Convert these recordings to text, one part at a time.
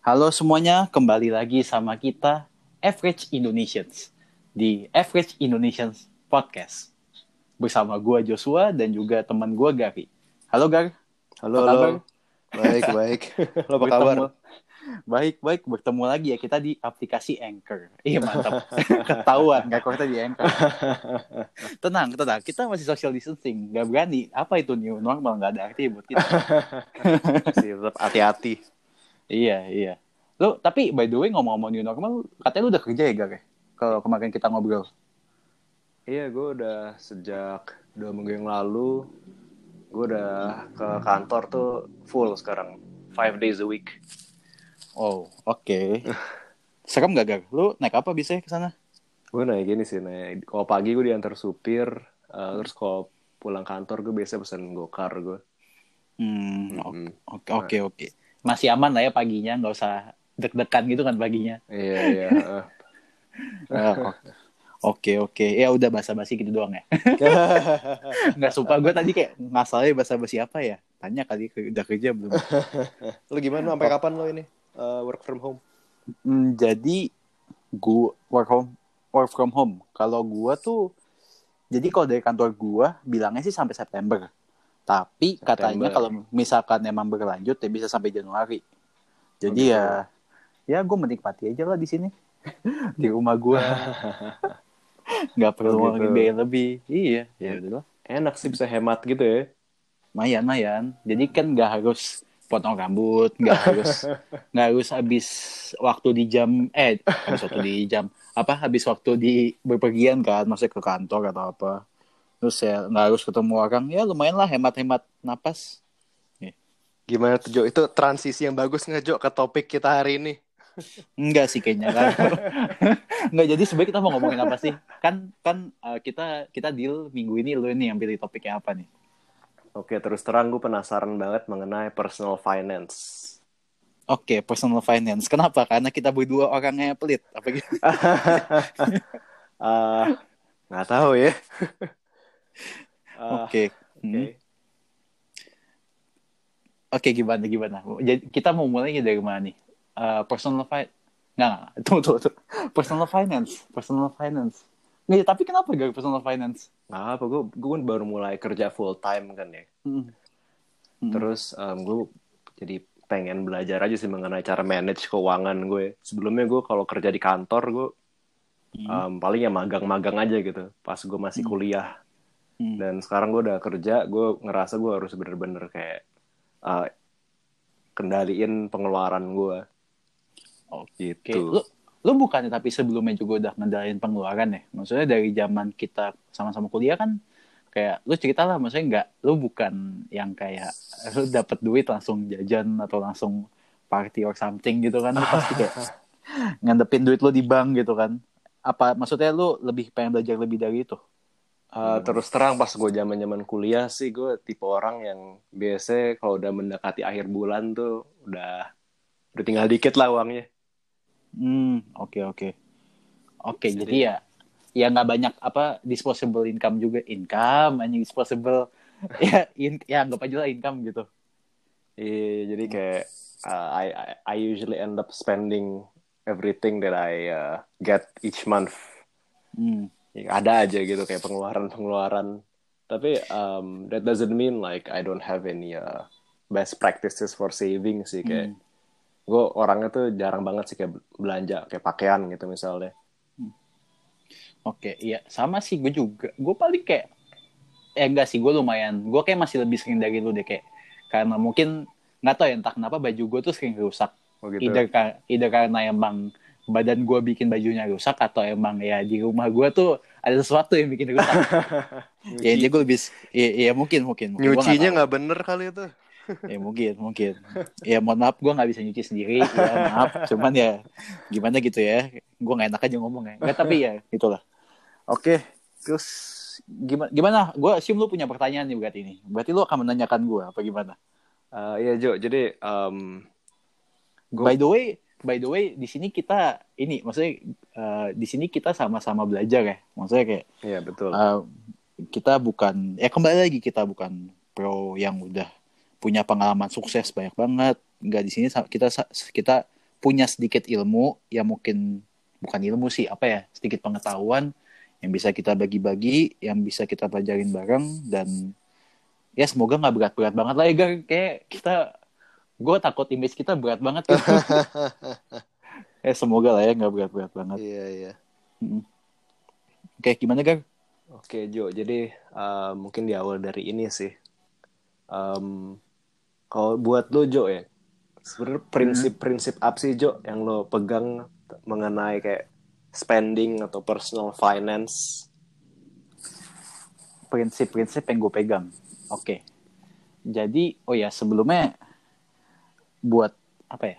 Halo semuanya, kembali lagi sama kita Average Indonesians di Average Indonesians Podcast bersama gue Joshua dan juga teman gue Gary. Halo Gar. Halo. Baik. Lo apa kabar? Baik. Bertemu lagi ya kita di aplikasi Anchor. Iya mantap. Ketahuan nggak kok kita di Anchor. Tenang. Kita masih social distancing. Nggak berani. Apa itu new normal? Nggak ada arti buat kita. Tetap hati-hati. Iya. Lo tapi by the way ngomong-ngomong new normal, katanya lu udah kerja ya Gar? Kalau kemarin kita ngobrol. Iya, gue udah sejak 2 minggu yang lalu, gue udah ke kantor tuh full sekarang, 5 days a week. Oh, oke. Serem gak Gar? Lu naik apa biasanya ke sana? Gue naik gini sih, kalau pagi gue diantar supir, terus kalau pulang kantor gue biasanya pesen gokar gue. Oke. Masih aman lah ya paginya, nggak usah deg-degan gitu kan paginya. Iya. Oke. Ya udah basa-basi gitu doang ya. Nggak sumpah gue tadi kayak masalahnya basa-basi apa ya? Tanya kali udah kerja belum? Lo gimana? Sampai kapan lo ini work from home? Jadi gue work from home. Kalau gue tuh, jadi kalau dari kantor gue bilangnya sih sampai September. Tapi katanya kalau misalkan emang berlanjut ya bisa sampai Januari. Jadi ya gue menikmati aja lah di sini. Di rumah gue. Gak perlu gitu. Biaya lebih. Iya. Ya. Enak sih bisa hemat gitu ya. Mayan. Jadi kan gak harus potong rambut. Gak harus habis waktu di jam. Habis waktu di berpergian kan. Maksudnya ke kantor atau apa. Terus ya nggak harus ketemu orang, ya lumayan lah hemat-hemat napas. Gimana tuh Jo? Itu transisi yang bagus nggak Jo ke topik kita hari ini? Enggak sih kayaknya kan. Nggak, jadi sebenarnya kita mau ngomongin apa sih? Kan kita deal minggu ini, lu nih yang pilih topiknya apa nih? Oke, terus terang gue penasaran banget mengenai personal finance. Oke, personal finance. Kenapa? Karena kita berdua orangnya pelit. Apa gitu? Nggak tahu ya. Oke, gimana? Jadi kita mau mulainya dari mana nih? Personal finance. Nggak, tapi kenapa gak personal finance? Nah, apa? Gue baru mulai kerja full time kan ya. Terus gue jadi pengen belajar aja sih mengenai cara manage keuangan gue. Sebelumnya gue kalau kerja di kantor gue paling ya magang-magang aja gitu. Pas gue masih kuliah. Dan sekarang gue udah kerja, gue ngerasa gue harus bener-bener kayak kendaliin pengeluaran gue. Gitu. Lu bukannya tapi sebelumnya juga udah kendaliin pengeluaran ya? Maksudnya dari zaman kita sama-sama kuliah kan, kayak lu cerita lah, maksudnya lu bukan yang kayak lu dapet duit langsung jajan atau langsung party or something gitu kan? Lu pasti kayak ngendepin duit lu di bank gitu kan? Apa maksudnya lu lebih pengen belajar lebih dari itu? Terus terang pas gue zaman kuliah sih gue tipe orang yang biasanya kalau udah mendekati akhir bulan tuh udah tinggal dikit lah uangnya. Oke, jadi ya nggak banyak apa disposable income ya anggap aja lah income gitu. Iya, jadi kayak I usually end up spending everything that I get each month. Ya, ada aja gitu kayak pengeluaran. Tapi that doesn't mean like I don't have any best practices for saving sih. Kayak gue orangnya tuh jarang banget sih kayak belanja kayak pakaian gitu misalnya. Oke, iya sama sih gue juga. Gue paling kayak enggak sih, gue lumayan. Gue kayak masih lebih sering dari lu deh kayak karena mungkin nggak tahu ya entah kenapa baju gue tuh sering rusak. Oh, gitu. Either karena emang badan gue bikin bajunya rusak atau emang ya di rumah gue tuh ada sesuatu yang bikin rusak. Ya jadi gue lebih ya mungkin nyucinya nggak bener kali itu. Ya mungkin ya mohon maaf gue nggak bisa nyuci sendiri ya maaf, cuman ya gimana gitu ya gue nggak enak aja ngomong ya nggak, tapi ya itulah. Oke, terus gimana gue assume lu punya pertanyaan nih berarti lu akan menanyakan gue apa gimana? Iya Jo, jadi By the way, di sini kita ini, maksudnya di sini kita sama-sama belajar ya, maksudnya kayak, iya betul. Kita bukan, kembali lagi kita bukan pro yang udah punya pengalaman sukses banyak banget, nggak di sini kita punya sedikit ilmu, ya mungkin bukan ilmu sih, apa ya, sedikit pengetahuan yang bisa kita bagi-bagi, yang bisa kita pelajarin bareng, dan ya semoga nggak berat-berat banget lah ya, Gar. Kayak kita, gue takut image kita berat banget gitu. Ya semoga lah ya nggak berat-berat banget. Iya, iya. Hmm. Oke, gimana, Gar? Oke, Jo, jadi mungkin di awal dari ini sih, kalau buat lo, Jo, ya sebenarnya prinsip-prinsip apa sih, Jo, yang lo pegang mengenai kayak spending atau personal finance? Prinsip-prinsip yang gue pegang. Oke. Jadi, oh ya, sebelumnya buat apa ya?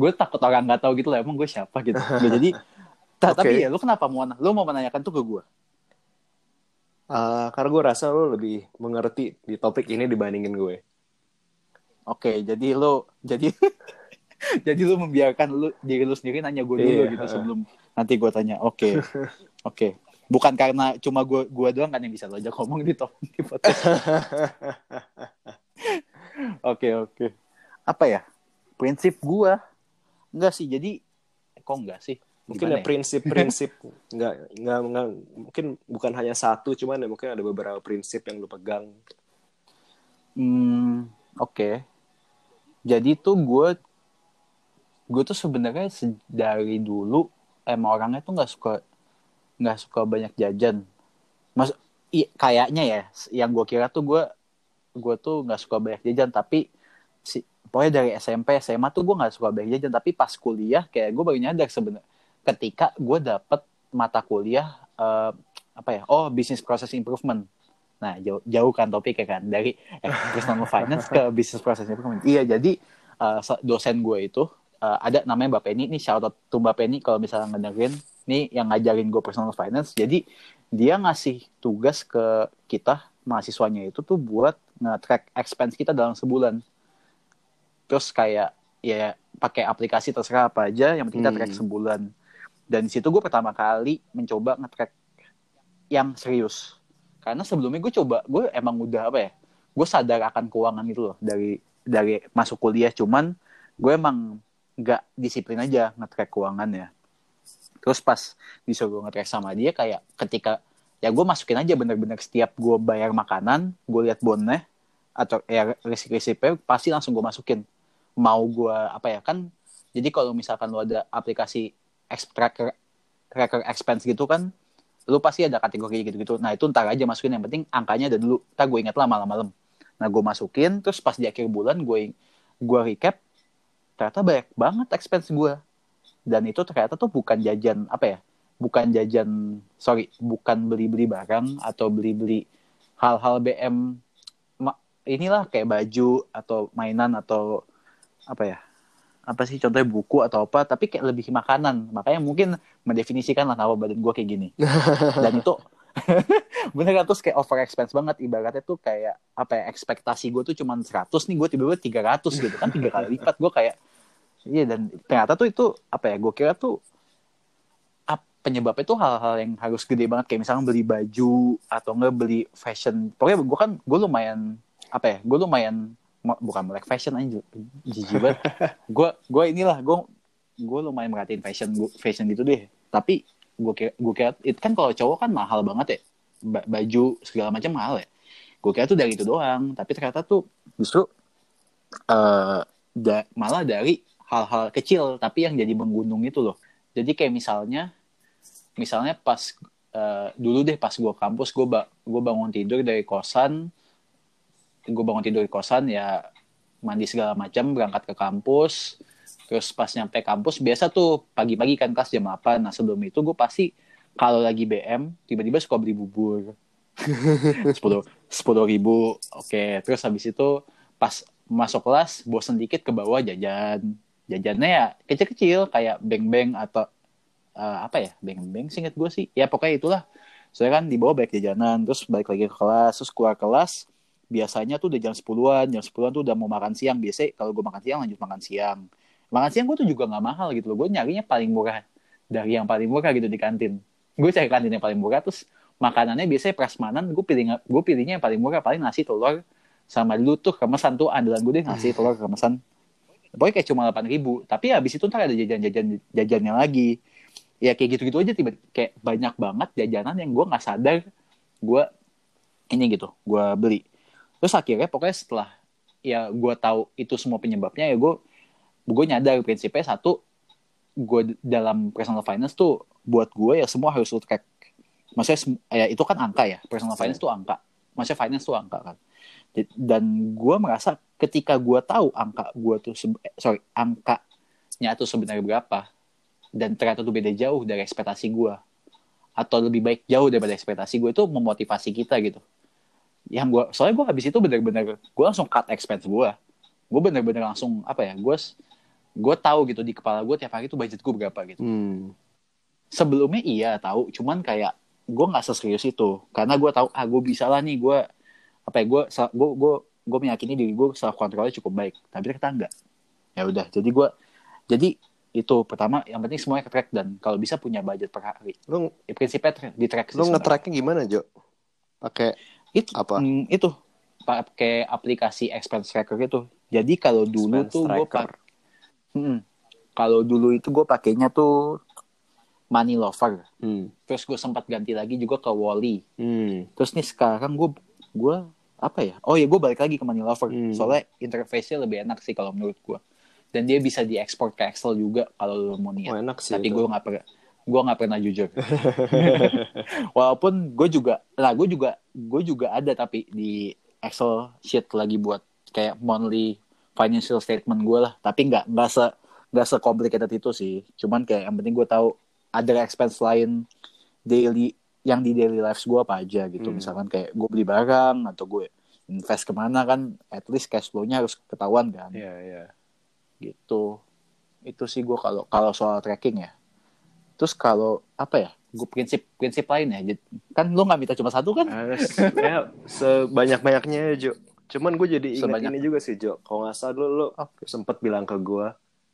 Gue takut orang nggak tahu gitu lah. Emang gue siapa gitu. Jadi, tapi ya, lo kenapa lo mau menanyakan tuh ke gue? Karena gue rasa lo lebih mengerti di topik ini dibandingin gue. Oke, jadi lo jadi lu membiarkan diri lu sendiri nanya gue dulu gitu sebelum nanti gue tanya. Oke. Oke. Bukan karena cuma gue doang kan yang bisa lo ajak ngomong di top di podcast. Oke. Apa ya? Prinsip gue enggak sih. Jadi kok enggak sih? Mungkin ada ya? Prinsip-prinsip enggak mungkin bukan hanya satu, cuman ya mungkin ada beberapa prinsip yang lu pegang. Oke. Jadi tuh gue tuh sebenarnya dari dulu emang orangnya tuh nggak suka banyak jajan. Kayaknya ya, yang gue kira tuh gue tuh nggak suka banyak jajan, tapi pokoknya dari SMP SMA tuh gue nggak suka banyak jajan. Tapi pas kuliah kayak gue baru nyadar sebenarnya ketika gue dapet mata kuliah business process improvement. Nah jauh kan topiknya kan dari personal finance ke business process improvement. Iya, jadi dosen gue itu ada namanya Mbak Penny, nih shout out to Mbak Penny kalau misalnya ngedengerin, nih yang ngajarin gue personal finance. Jadi dia ngasih tugas ke kita, mahasiswanya itu tuh buat nge-track expense kita dalam sebulan. Terus kayak ya pakai aplikasi terserah apa aja, yang penting kita track sebulan. Dan di situ gue pertama kali mencoba nge-track yang serius. Karena sebelumnya gue emang udah gue sadar akan keuangan itu loh dari masuk kuliah, cuman gue emang nggak disiplin aja nge-track keuangan ya. Terus pas disuruh nge-track sama dia, kayak ketika ya gue masukin aja bener-bener setiap gue bayar makanan, gue lihat bonnya atau ya resip-resipnya pasti langsung gue masukin. Mau gue kan jadi kalau misalkan lu ada aplikasi tracker expense gitu kan, lu pasti ada kategori gitu-gitu. Nah itu ntar aja masukin, yang penting angkanya ada dulu. Ntar gue ingat lah malam-malam. Nah gue masukin, terus pas di akhir bulan gue recap, ternyata banyak banget expense gue. Dan itu ternyata tuh bukan jajan bukan beli-beli barang atau beli-beli hal-hal BM inilah, kayak baju atau mainan atau contohnya buku atau apa, tapi kayak lebih makanan. Makanya mungkin mendefinisikan lah kenapa badan gue kayak gini. Dan itu beneran terus kayak over expense banget. Ibaratnya tuh kayak ekspektasi gue tuh cuman 100, nih gue tiba-tiba 300 gitu kan, 3 kali lipat. Gue kayak iya, dan ternyata tuh itu gue kira tuh penyebabnya tuh hal-hal yang harus gede banget, kayak misalnya beli baju atau nggak beli fashion. Pokoknya gue lumayan gue lumayan bukan melek fashion aja, jijik banget. Gue lumayan merhatiin fashion gitu deh. Tapi gue kira itu kan kalau cowok kan mahal banget ya, baju segala macam mahal ya. Gue kira tuh dari itu doang, tapi ternyata tuh justru malah dari hal-hal kecil tapi yang jadi menggunung itu loh. Jadi kayak misalnya pas dulu deh pas gue kampus, gue bangun tidur dari kosan, ya mandi segala macam, berangkat ke kampus. Terus pas nyampe kampus, biasa tuh pagi-pagi kan kelas jam 8. Nah sebelum itu gue pasti kalau lagi BM tiba-tiba suka beli bubur 10.000. Oke. Terus habis itu pas masuk kelas bosen dikit, ke bawah jajannya ya kecil-kecil kayak beng-beng atau beng-beng seinget gue sih ya, pokoknya itulah. Soalnya kan di bawah banyak jajanan, terus balik lagi ke kelas. Terus keluar kelas biasanya tuh udah jam 10-an tuh udah mau makan siang. Biasanya kalau gue makan siang lanjut makan siang. Makan siang gue tuh juga gak mahal gitu loh. Gue nyarinya paling murah, dari yang paling murah gitu di kantin. Gue cari kantin yang paling murah, terus makanannya biasanya prasmanan. Gue pilihnya yang paling murah, paling nasi telur sama dulu tuh remesan tuh andalan gue deh, nasi telur remesan. pokoknya kayak cuma 8.000, tapi habis itu ntar ada jajannya lagi. Ya kayak gitu-gitu aja, tiba kayak banyak banget jajanan yang gue nggak sadar gue ini gitu gue beli. Terus akhirnya pokoknya setelah ya gue tahu itu semua penyebabnya, ya gue nyadar prinsipnya satu, gue dalam personal finance tuh buat gue ya semua harus lu track. Maksudnya ya itu kan angka ya, personal finance tuh angka, maksudnya finance tuh angka kan. Dan gue merasa ketika gue tahu angka gue tuh angkanya tuh sebenarnya berapa, dan ternyata tuh beda jauh dari ekspektasi gue, atau lebih baik jauh daripada ekspektasi gue, itu memotivasi kita gitu. Yang gue, soalnya gue habis itu benar-benar gue langsung cut expense gue benar-benar langsung apa ya, gue tahu gitu di kepala gue tiap hari tuh budget gue berapa gitu. Sebelumnya iya tahu, cuman kayak gue nggak seserius itu, karena gue tahu gue bisa lah nih, gue apa ya, gue meyakini diri gue self controlnya cukup baik, tapi ternyata enggak. Ya udah, jadi itu pertama yang penting semuanya ke track, dan kalau bisa punya budget per hari. Lu ya, prinsipnya di track. Lu nge-tracknya gimana Jo? Pakai itu apa? Itu pakai aplikasi expense tracker itu. Jadi kalau dulu expense tuh gue pakai kalau dulu itu gue pakainya tuh Money Lover. Terus gue sempat ganti lagi juga ke Wally. Terus nih sekarang gue apa ya? Oh ya, gue balik lagi ke Money Lover. Soalnya interface-nya lebih enak sih kalau menurut gue. Dan dia bisa diekspor ke Excel juga kalau lo mau niat. Oh, enak sih. Tapi gue nggak pernah jujur. Walaupun gue juga ada, tapi di Excel sheet lagi buat kayak monthly financial statement gue lah. Tapi nggak se complicated itu sih. Cuman kayak yang penting gue tahu ada expense lain daily yang di daily lives gue apa aja gitu. Misalkan kayak gue beli barang atau gue invest kemana kan, at least cash flow-nya harus ketahuan kan. Iya, yeah, iya. Yeah. Gitu. Itu sih gue kalau soal tracking ya. Terus kalau apa ya, gue prinsip lain ya, kan lo nggak minta cuma satu kan. Ya, sebanyak-banyaknya Jo. Cuman gue jadi ingat ini juga sih Jo, kalau nggak salah lo sempet bilang ke gue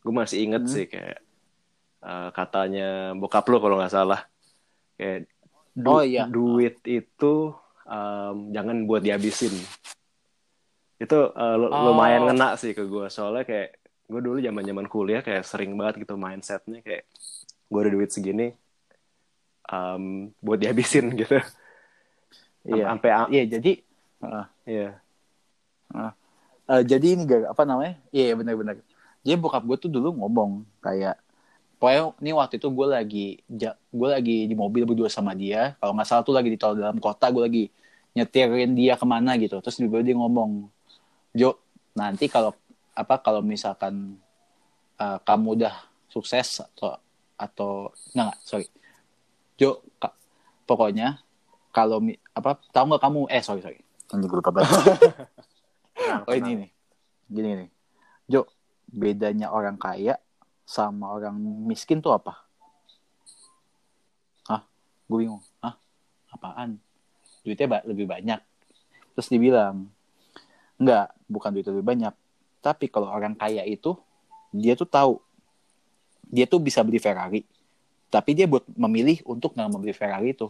masih inget sih kayak katanya bokap lo kalau nggak salah kayak duit itu jangan buat dihabisin. Itu lumayan ngena sih ke gue, soalnya kayak gue dulu zaman-zaman kuliah kayak sering banget gitu mindsetnya kayak gue ada duit segini buat dihabisin gitu. Iya. Iya jadi. Iya. Jadi ini apa namanya? Iya benar-benar. Jadi bokap gue tuh dulu ngomong kayak, pokoknya ini waktu itu gue lagi di mobil berdua sama dia. Kalau nggak salah tuh lagi di tol dalam kota, gue lagi nyetirin dia kemana gitu. Terus dia ngomong, Jo, nanti kalau misalkan kamu udah sukses atau Jo, pokoknya kalau tahu nggak kamu sorry ini gue lupa banget. Gini Jo, bedanya orang kaya sama orang miskin tuh apa? Gue bingung. Apaan? Duitnya lebih banyak. Terus dibilang enggak, bukan duit lebih banyak. Tapi kalau orang kaya itu, dia tuh tahu. Dia tuh bisa beli Ferrari. Tapi dia buat memilih untuk nggak membeli Ferrari itu.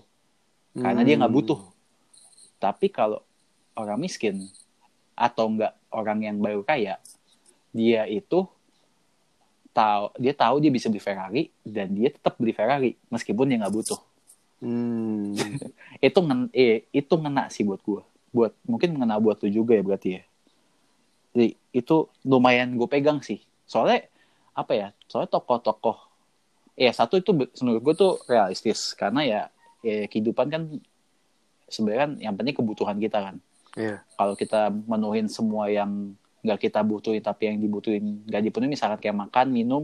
Karena dia nggak butuh. Tapi kalau orang miskin, atau nggak orang yang baru kaya, dia itu tahu dia bisa beli Ferrari, dan dia tetap beli Ferrari, meskipun dia nggak butuh. Itu ngena sih buat gue. Mungkin ngena buat lu juga ya berarti ya. Jadi, itu lumayan gue pegang sih. Soalnya apa ya? Soalnya tokoh-tokoh. Ya satu itu menurut gue tuh realistis, karena ya kehidupan kan sebenarnya kan yang penting kebutuhan kita kan. Yeah. Kalau kita menuhin semua yang nggak kita butuhin tapi yang dibutuhin nggak dipenuhi, misalkan kayak makan, minum,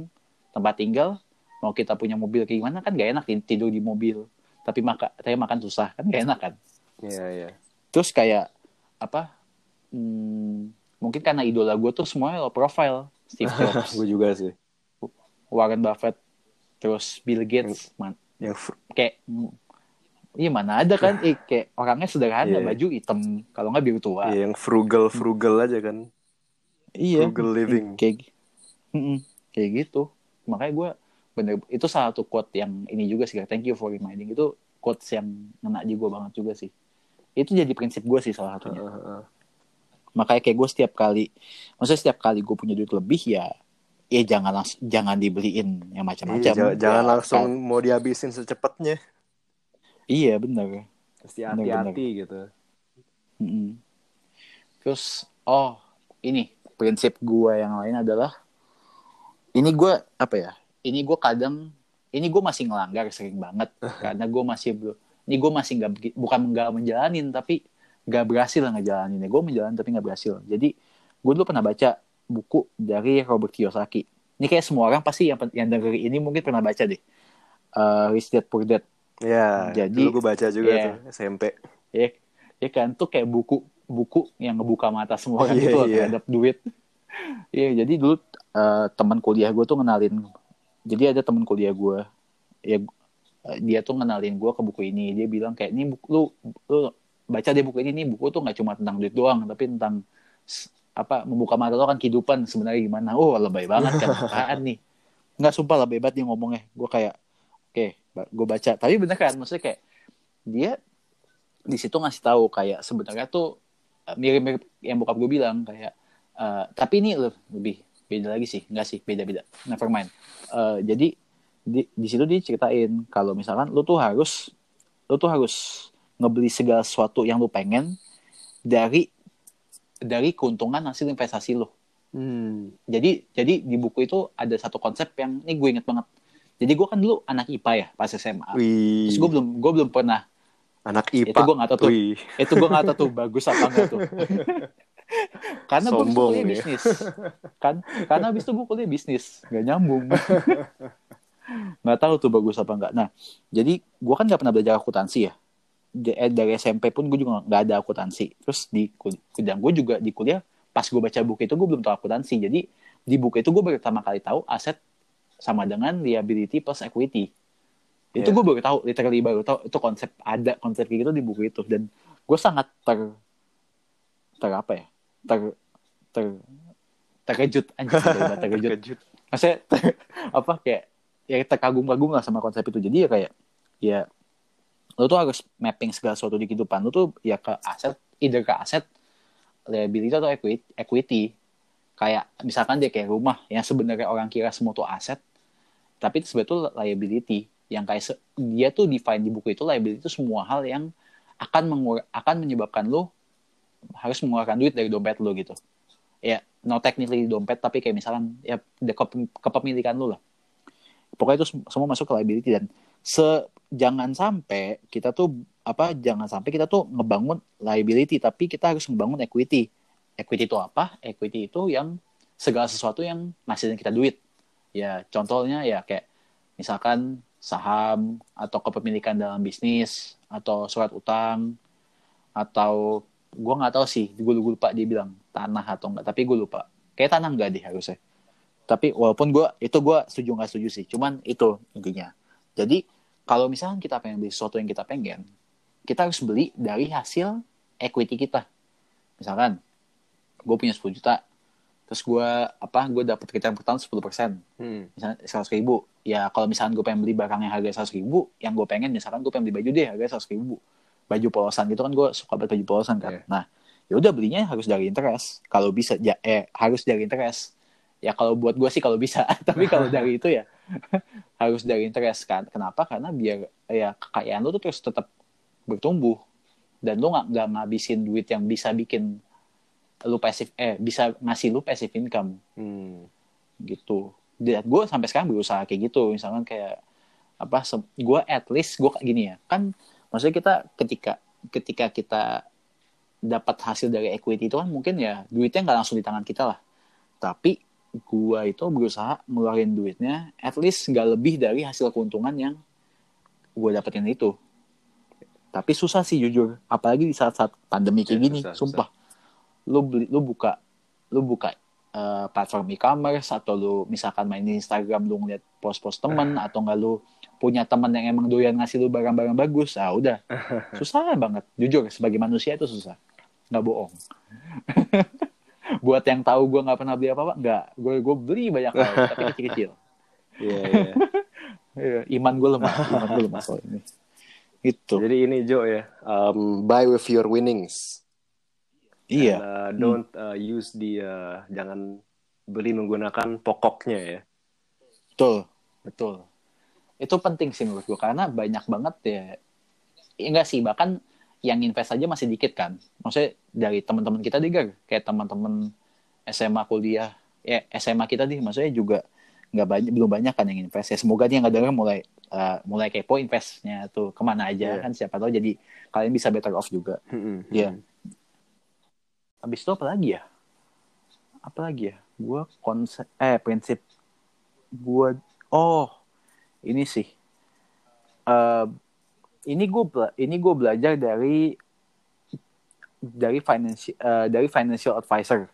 tempat tinggal, mau kita punya mobil kayak gimana kan nggak enak tidur di mobil. Tapi makan susah kan nggak enak kan. Yeah. Terus kayak apa? Mungkin karena idola gue tuh semuanya low profile. Steve Jobs. Gue juga sih. Warren Buffett. Terus Bill Gates. Kayak. Iya mana ada kan. Kayak orangnya sederhana. Yeah. Baju hitam. Kalau nggak biru tua. Yeah, yang frugal aja kan. Iya. Frugal living. Kayak gitu. Makanya gue. Itu salah satu quote yang ini juga sih. Thank you for reminding. Itu quotes yang ngena di gue banget juga sih. Itu jadi prinsip gue sih salah satunya. Makanya kayak gue setiap kali gue punya duit lebih ya ya jangan dibeliin yang macam-macam. Jangan langsung mau dihabisin secepatnya. Iya benar. Pasti hati-hati gitu. Mm-hmm. Terus ini prinsip gue yang lain adalah ini gue masih ngelanggar sering banget karena gue masih belum. Ini gue masih nggak menjalanin tapi nggak berhasil ngejalaninnya. Gue menjalani tapi nggak berhasil. Jadi gue dulu pernah baca buku dari Robert Kiyosaki. Ini kayak semua orang pasti yang denger ini mungkin pernah baca deh. Rich Dad Poor Dad. Ya. Jadi dulu gue baca juga tuh SMP. Ya, ya kan tuh kayak buku yang ngebuka mata semua orang gitu terhadap duit. Iya. Jadi dulu teman kuliah gue tuh ngenalin. Jadi ada teman kuliah gue ya. Dia tuh ngenalin gue ke buku ini. Dia bilang kayak, ini buku, lu baca deh buku ini. Nih buku tuh gak cuma tentang duit doang, tapi tentang membuka mata lo kan kehidupan sebenarnya gimana. Oh lebay banget kan. Apaan nih. Nggak, sumpah lebay banget dia ngomongnya. Gue kayak Oke, gue baca. Tapi bener kan, maksudnya kayak dia di situ ngasih tahu kayak sebenarnya tuh mirip-mirip yang bokap gue bilang kayak tapi ini lebih beda lagi sih. Enggak sih, beda-beda. Nevermind. Jadi di situ dia ceritain kalau misalkan lu tuh harus ngebeli segala sesuatu yang lu pengen dari keuntungan hasil investasi lu. Jadi di buku itu ada satu konsep yang ini gue inget banget. Jadi gue kan dulu anak IPA ya pas SMA. Wih. Terus gue belum pernah anak IPA. Itu gue nggak tahu tuh. Wih. Itu gue nggak tahu tuh bagus apa enggak tuh. Karena gue kuliah bisnis kan. Karena abis itu gue kuliah bisnis nggak nyambung. Nggak tahu tuh bagus apa enggak. Nah, jadi gue kan nggak pernah belajar akuntansi ya. Dari SMP pun gue juga nggak ada akuntansi. Terus gue juga di kuliah pas gue baca buku itu gue belum tahu akuntansi. Jadi di buku itu gue baru pertama kali tahu aset sama dengan liability plus equity. Itu gue baru tahu, literally baru tahu itu konsep kayak gitu di buku itu. Dan gue sangat terkejut terkejut. Maksudnya terkagum-kagum lah sama konsep itu. Jadi ya lo tuh harus mapping segala sesuatu di kehidupan lo tuh ya ke aset, either ke aset liability atau equity. Kayak misalkan dia kayak rumah yang sebenarnya orang kira semua tuh aset tapi itu sebetulnya liability. Yang kayak dia tuh define di buku itu liability itu semua hal yang akan menyebabkan lo harus mengeluarkan duit dari dompet lo gitu. Ya, no technically dompet tapi kayak misalkan ya kepemilikan lo lah. Pokoknya itu semua masuk ke liability dan jangan sampai kita tuh ngebangun liability tapi kita harus ngebangun equity. Equity itu apa? Equity itu yang segala sesuatu yang ngasihin kita duit. Ya contohnya ya kayak misalkan saham atau kepemilikan dalam bisnis atau surat utang atau gue nggak tahu sih, gue lupa dia bilang tanah atau enggak, tapi gue lupa. Kayak tanah enggak deh harusnya. Tapi walaupun gue setuju nggak setuju sih, cuman itu intinya. Jadi kalau misalkan kita pengen beli sesuatu yang kita pengen, kita harus beli dari hasil equity kita. Misalkan gue punya 10 juta, terus gue dapat return per tahun 10%, misalnya 100.000. Ya kalau misalkan gue pengen beli barang yang harga 100.000, yang gue pengen misalkan gue pengen beli baju deh harga 100.000, baju polosan gitu kan, gue suka banget baju polosan kan. Yeah. Nah ya udah belinya harus dari interest, kalau bisa harus dari interest. Ya kalau buat gue sih kalau bisa, tapi kalau dari itu ya harus dari interest kan. Kenapa? Karena biar ya kekayaan lo tuh terus tetap bertumbuh dan lo nggak ngabisin duit yang bisa bikin lo bisa ngasih lo passive income. Gitu. Dan gue sampai sekarang berusaha kayak gitu, misalkan kayak gue at least gue gini ya kan, maksudnya kita ketika kita dapat hasil dari equity itu kan mungkin ya duitnya nggak langsung di tangan kita lah, tapi gua itu berusaha ngeluarin duitnya at least nggak lebih dari hasil keuntungan yang gua dapetin itu. Tapi susah sih jujur, apalagi di saat-saat pandemi kayak gini. Susah, sumpah. Lu buka platform e-commerce atau lu misalkan main di Instagram, lu ngeliat post-post teman atau nggak lu punya teman yang emang doyan ngasih lu barang-barang bagus, ah udah susah banget jujur. Sebagai manusia itu susah, nggak bohong. Buat yang tahu gue nggak pernah beli apa-apa, nggak, gue beli banyak hal tapi kecil-kecil. Yeah. iman gue lemah soal ini. Itu jadi ini Jo ya, buy with your winnings. Iya. Don't use the jangan beli menggunakan pokoknya ya. Betul, betul. Itu penting sih menurut gue, karena banyak banget ya, enggak sih, bahkan yang invest aja masih dikit kan. Maksudnya dari teman-teman kita juga, kayak teman-teman SMA kuliah, ya SMA kita nih, maksudnya juga nggak banyak, belum banyak kan yang invest. Ya, semoga nih yang ada orang mulai kepo investnya tuh kemana aja kan, siapa tahu jadi kalian bisa better off juga. Ya. Abis itu apa lagi ya? Gue prinsip gue ini sih. Ini gue belajar dari financial advisor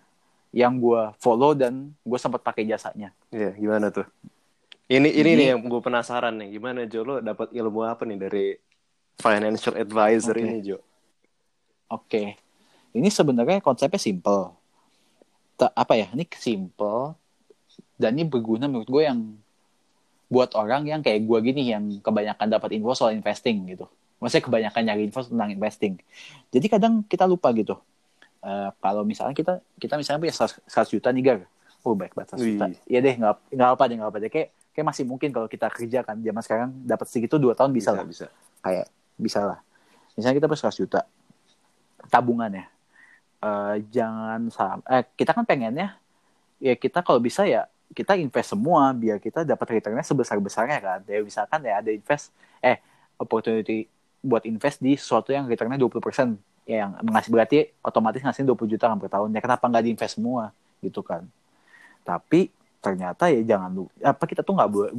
yang gue follow dan gue sempat pakai jasanya. Iya, gimana tuh? Ini nih yang gue penasaran nih. Gimana Jo, lo dapat ilmu apa nih dari financial advisor ini Jo? Oke. Ini sebenarnya konsepnya simple. Ini simple dan ini berguna menurut gue yang buat orang yang kayak gue gini, yang kebanyakan dapat info soal investing gitu. Maksudnya kebanyakan nyari info tentang investing. Jadi kadang kita lupa gitu. Kalau misalnya kita misalnya punya 100 juta nih, Gar. Oh, baik banget 100 juta. Iya deh, nggak apa deh. Kayak masih mungkin kalau kita kerja kan. Zaman sekarang dapat segitu 2 tahun bisa lah. Bisa. Kayak bisa lah. Misalnya kita punya 100 juta. Tabungan ya. Kita kan pengennya, ya kita kalau bisa ya, kita invest semua biar kita dapat returnnya sebesar-besarnya kan. Ya misalkan ya ada invest opportunity buat invest di sesuatu yang returnnya 20%, ya yang ngasih berarti otomatis ngasihin 20 juta kan per tahun. Ya kenapa enggak diinvest semua gitu kan. Tapi ternyata ya jangan lu apa kita tuh enggak boleh.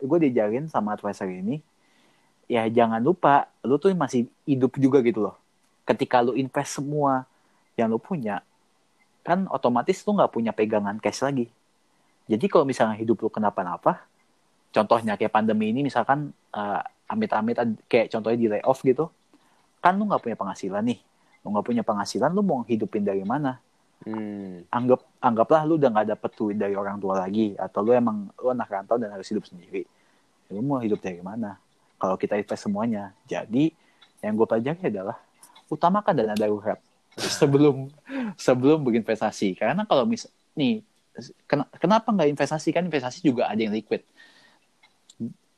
Gue diajarin sama advisor ini, ya jangan lupa lu tuh masih hidup juga gitu loh. Ketika lu invest semua yang lu punya kan otomatis lu nggak punya pegangan cash lagi. Jadi kalau misalnya hidup lu kenapa-napa, contohnya kayak pandemi ini misalkan amit-amit kayak contohnya di layoff gitu, kan lu nggak punya penghasilan nih. Lu nggak punya penghasilan, lu mau hidupin dari mana? Anggaplah lu udah nggak dapet duit dari orang tua lagi, atau lu emang lu anak rantau dan harus hidup sendiri. Lu mau hidup dari mana? Kalau kita invest semuanya, jadi yang gue pelajari adalah utamakan dana darurat sebelum berinvestasi. Karena kalau kenapa nggak investasi, kan investasi juga ada yang liquid.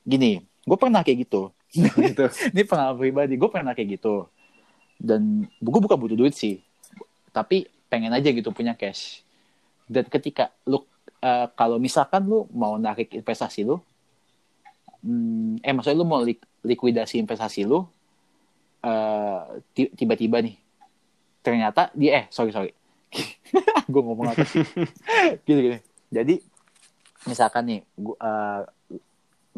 Gini, gue pernah kayak gitu. Ini pengalaman pribadi, gue pernah kayak gitu. Dan gue bukan butuh duit sih, tapi pengen aja gitu punya cash. Dan ketika lu kalau misalkan lu mau narik investasi lu, maksudnya lu mau likuidasi investasi lu, tiba-tiba nih ternyata dia gue ngomong apa sih gini. Jadi misalkan nih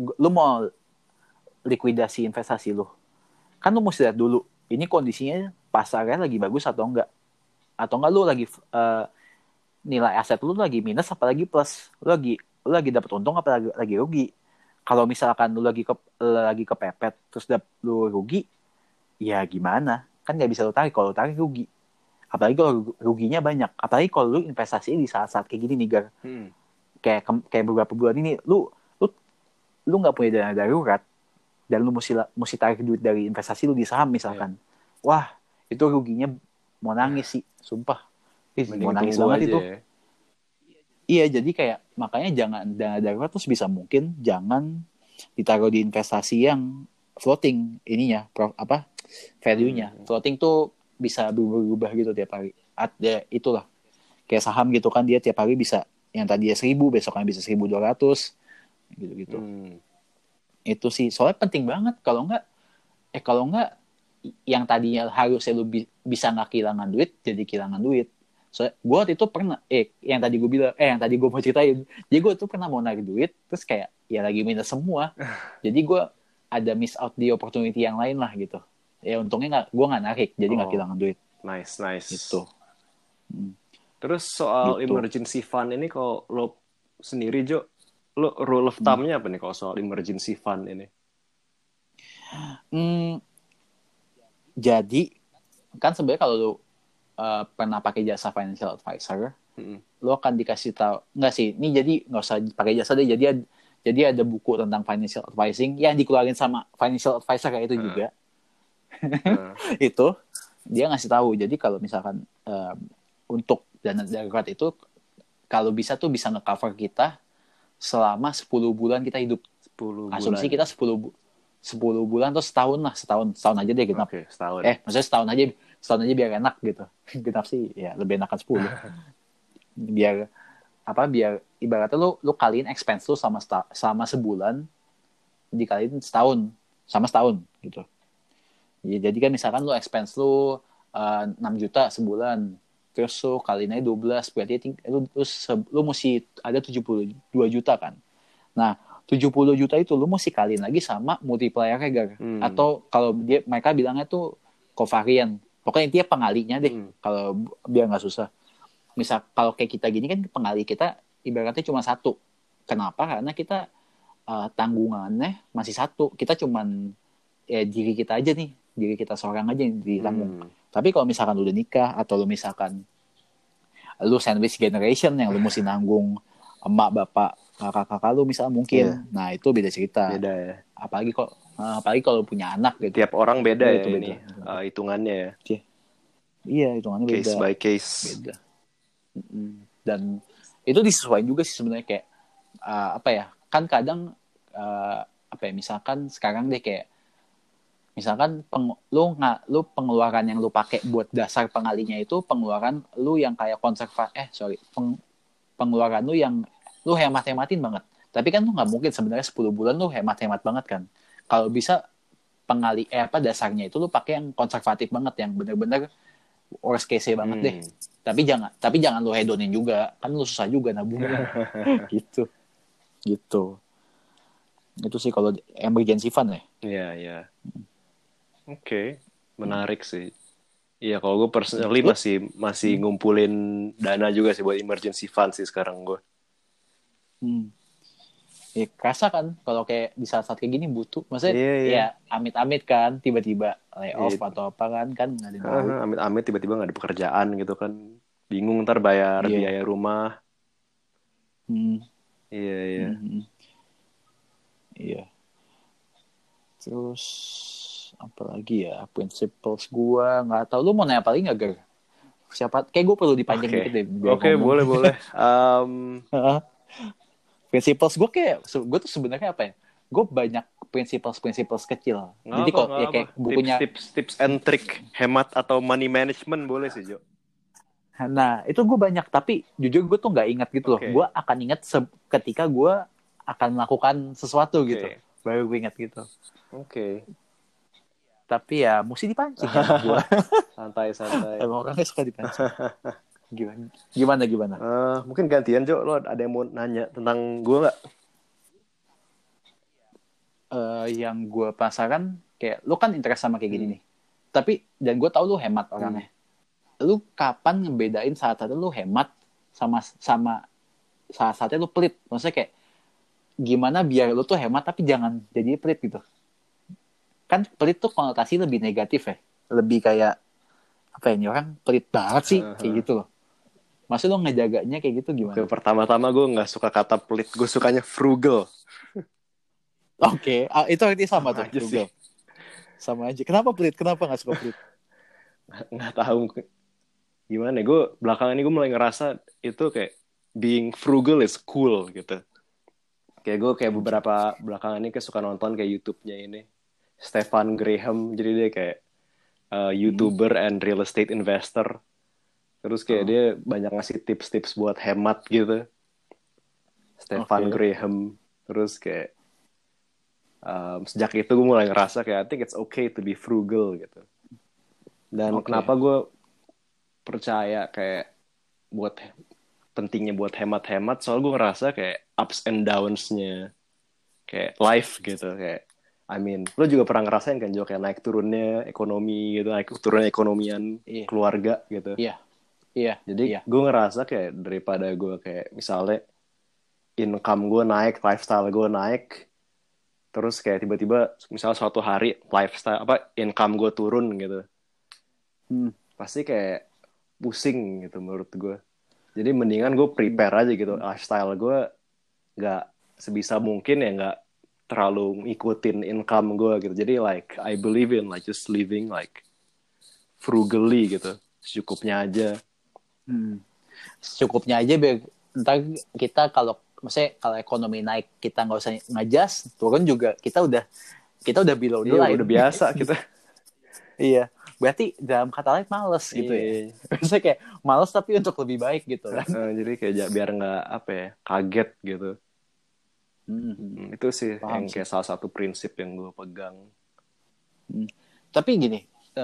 lu mau likuidasi investasi lu, kan lu mesti lihat dulu ini kondisinya pasarnya lagi bagus atau enggak lu lagi nilai aset lu lagi minus apalagi plus, lu lagi dapat untung apalagi rugi. Kalau misalkan lu lagi kepepet terus lu rugi, ya gimana, kan nggak bisa lu tarik. Kalau lu tarik rugi, apalagi kalau ruginya banyak, apalagi kalau lu investasi di saat-saat kayak gini nih Gar. Kayak beberapa bulan ini lu nggak punya dana darurat dan lu mesti tarik duit dari investasi lu di saham misalkan. Wah, itu ruginya mau nangis sih, sumpah. Mau nangis banget itu. Ya. Iya, jadi kayak makanya jangan, dana darurat terus bisa mungkin jangan ditaruh di investasi yang floating ininya, value-nya. Floating tuh bisa berubah-ubah gitu tiap hari. Ya, itulah. Kayak saham gitu kan, dia tiap hari bisa, yang tadinya 1.000, besoknya bisa 1.200, gitu-gitu. Itu sih, soalnya penting banget. Kalau enggak, yang tadinya harusnya lu bisa nggak kehilangan duit, jadi kehilangan duit. So, gue waktu itu pernah, yang tadi gue mau ceritain. Jadi gue tuh pernah mau narik duit, terus kayak, ya lagi minus semua. Jadi gue ada miss out di opportunity yang lain lah gitu. Ya untungnya gue nggak narik, jadi nggak kehilangan duit. Nice. Gitu. Terus soal gitu. Emergency fund ini kalau lo sendiri Jo, lo rule of thumb-nya apa nih kalau soal emergency fund ini? Jadi kan sebenarnya kalau lo pernah pakai jasa financial advisor, lo akan dikasih tahu. Nggak sih, ini jadi nggak usah pakai jasa deh. Jadi ada buku tentang financial advising yang dikeluarin sama financial advisor kayak itu juga. Itu dia ngasih tahu. Jadi kalau misalkan untuk dana darurat itu kalau bisa tuh bisa nge-cover kita selama 10 bulan kita hidup. 10 bulan. Asumsi kita 10 bulan atau setahun lah, setahun aja deh genap. Okay, setahun. Maksudnya setahun aja biar enak gitu. Genap sih ya lebih enakan 10. biar ibaratnya lu kaliin expense lu sama sebulan dikaliin setahun, sama setahun gitu. Ya, jadi kan misalkan lu expense lu 6 juta sebulan, terus lu kaliin aja 12, berarti lu mesti ada 72 juta kan. Nah, 70 juta itu lu mesti kaliin lagi sama multipliernya atau kalau mereka bilangnya tuh covarian. Pokoknya intinya pengalinya deh kalau biar nggak susah. Misal kalau kayak kita gini kan pengali kita ibaratnya cuma satu. Kenapa? Karena kita tanggungannya masih satu. Kita cuman diri kita aja nih, diri kita seorang aja yang ditanggung. Tapi kalau misalkan lu udah nikah atau lu misalkan lu sandwich generation yang lu mesti nanggung emak bapak kakak-kakak lu misalnya mungkin. Yeah. Nah, itu beda cerita. Beda ya. Apalagi kalau punya anak gitu. Tiap orang beda ya, itu beda. Ini hitungannya ya. Iya, hitungannya beda. Case by case. Beda. Dan itu disesuaikan juga sih sebenarnya kayak apa ya? Kan kadang apa ya? Misalkan sekarang deh kayak misalkan lu pengeluaran yang lu pakai buat dasar pengalinya itu pengeluaran lu yang kayak pengeluaran lu yang lu hemat-hematin banget. Tapi kan lu nggak mungkin sebenarnya 10 bulan lu hemat-hemat banget kan. Kalau bisa pengali dasarnya itu lu pakai yang konservatif banget, yang benar-benar worst case banget deh. Tapi jangan lu hedonin juga. Kan lu susah juga nabungnya. Gitu. Itu sih kalau emergency fund ya. Iya. Oke. Menarik sih. Iya, kalau gue personally masih ngumpulin dana juga sih buat emergency fund sih sekarang gue. Ya kerasa kan kalau kayak di saat-saat kayak gini butuh, maksudnya ya amit-amit kan tiba-tiba layoff atau apa kan nggak ada tahu. Amit-amit tiba-tiba nggak ada pekerjaan gitu kan, bingung ntar bayar biaya rumah. Iya. Terus apa lagi ya principles gua nggak tahu, lu mau nanya apa lagi nggak Ger? Siapa? Kayak gua perlu dipanjang dikit deh. Oke, boleh. Principles gue kayak gue tuh sebenarnya apa ya? Gue banyak principles kecil. Jadi kok ya kayak bukunya tips and trick hemat atau money management boleh sih Jo. Nah itu gue banyak tapi jujur gue tuh nggak ingat gitu loh. Gue akan ingat ketika gue akan melakukan sesuatu gitu. Baru gue ingat gitu. Oke. Tapi ya mesti dipancing. Gue santai. Emang orangnya suka dipancing. Gimana? Mungkin gantian Jo, lo ada yang mau nanya tentang gue nggak? Yang gue pasaran kayak lo kan interest sama kayak gini nih. Tapi dan gue tau lo hemat orangnya. Lo kapan ngebedain saat-saatnya lo hemat sama saat-saatnya lo pelit? Maksudnya kayak gimana biar lo tuh hemat tapi jangan jadi pelit gitu? Kan pelit tuh konotasi lebih negatif ya, lebih kayak apa ini orang pelit banget sih kayak gitu loh. Maksud lo ngejaganya kayak gitu gimana? Pertama-tama gue nggak suka kata pelit, gue sukanya frugal. Oke. Itu artinya sama tuh. Aja frugal. Sih. Sama aja. Kenapa pelit? Kenapa nggak suka pelit? Nggak tahu. Gimana? Gue belakangan ini gue mulai ngerasa itu kayak being frugal is cool gitu. Kayak gue kayak beberapa belakangan ini kayak suka nonton kayak YouTube-nya ini Stefan Graham. Jadi dia kayak YouTuber and real estate investor. Terus kayak dia banyak ngasih tips-tips buat hemat gitu. Stefan Graham. Terus kayak sejak itu gue mulai ngerasa kayak I think it's okay to be frugal gitu. Dan kenapa gue percaya kayak buat pentingnya buat hemat-hemat, soal gue ngerasa kayak ups and downs-nya kayak life gitu, kayak I mean, lo juga pernah ngerasain kan Jo, kayak naik turunnya ekonomi gitu, naik turunnya ekonomian keluarga gitu. Iya. Jadi gue ngerasa kayak daripada gue kayak misalnya income gue naik, lifestyle gue naik, terus kayak tiba-tiba misalnya suatu hari lifestyle income gue turun gitu, pasti kayak pusing gitu menurut gue. Jadi mendingan gue prepare aja gitu, lifestyle gue nggak sebisa mungkin ya nggak terlalu ngikutin income gue gitu. Jadi like I believe in like just living like frugally gitu, secukupnya aja. secukupnya aja biar ntar kita kalau maksudnya kalau ekonomi naik kita nggak usah ngejas, turun juga kita udah below the line. Iya, udah biasa kita. Iya, berarti dalam kata lain males gitu ya. Maksudnya kayak males tapi untuk lebih baik gitu kan. Jadi kayak biar nggak apa ya, kaget gitu. Mm-hmm. Itu sih paham, yang kayak salah satu prinsip yang gue pegang. Tapi gini,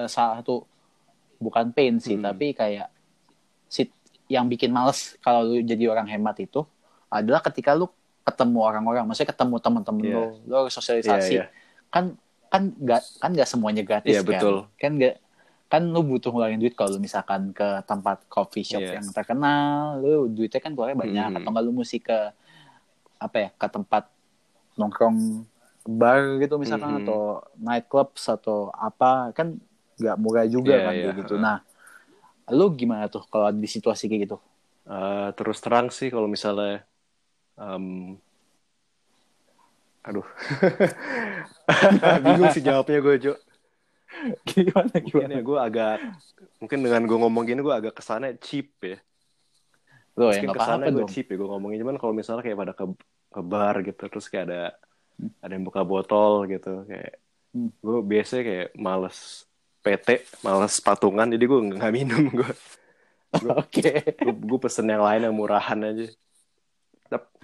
salah satu bukan pain sih, tapi kayak yang bikin males kalau lu jadi orang hemat itu adalah ketika lu ketemu orang-orang, maksudnya ketemu temen-temen lu harus sosialisasi. Kan nggak semuanya gratis kan lu butuh ngeluarin duit. Kalau lu misalkan ke tempat coffee shop yang terkenal, lu duitnya kan keluarnya banyak. Atau nggak lu mesti ke ke tempat nongkrong bar gitu misalkan, atau nightclub atau apa, kan nggak murah juga gitu. Nah, lu gimana tuh kalau di situasi kayak gitu? Terus terang sih kalau misalnya, bingung sih jawabnya gue, Jo. Gimana? Ya, gue agak, mungkin dengan gue ngomong gini gue agak kesana cheap ya. Loh, mungkin kesana gue cheap ya gue ngomongin, cuman kalau misalnya kayak pada ke bar gitu, terus kayak ada yang buka botol gitu, kayak gue biasanya kayak males patungan, jadi gue nggak minum gue. Gue pesen yang lain yang murahan aja.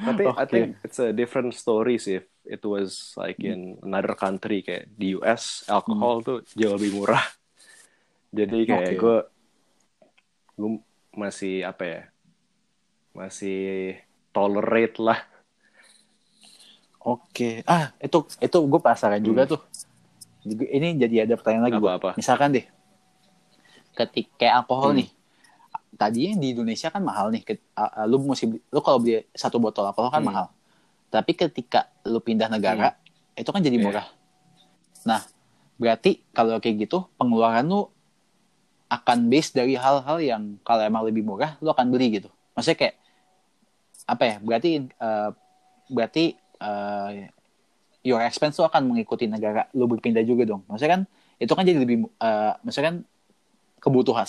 Tapi I think it's a different story sih. If it was like in another country, kayak di US alkohol tuh jauh lebih murah. Jadi kayak gue masih masih tolerate lah. Itu gue pasaran juga tuh. Ini jadi ada pertanyaan lagi. Apa? Misalkan deh, ketika alkohol nih, tadinya di Indonesia kan mahal nih. Lu kalau beli satu botol alkohol kan mahal. Tapi ketika lu pindah negara, itu kan jadi murah. Nah, berarti kalau kayak gitu, pengeluaran lu akan base dari hal-hal yang kalau emang lebih murah, lu akan beli gitu. Maksudnya kayak, berarti your expense tuh akan mengikuti negara lu berpindah juga dong. Maksudnya kan itu kan jadi lebih maksudnya kan kebutuhan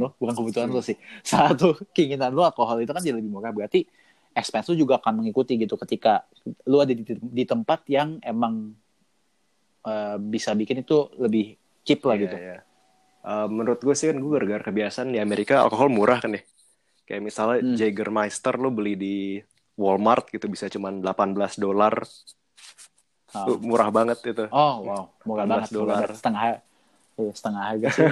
lo, bukan kebutuhan lo sih. Satu keinginan lo alkohol itu kan jadi lebih murah, berarti expense lu juga akan mengikuti gitu ketika lu ada di tempat yang emang bisa bikin itu lebih cheap lah gitu. Yeah. Menurut gue sih kan gue gara-gara kebiasaan di Amerika alkohol murah kan ya. Kayak misalnya Jägermeister lo beli di Walmart gitu bisa cuma $18. Tuh, murah banget itu. Oh wow, murah banget $15. Setengah harga sih.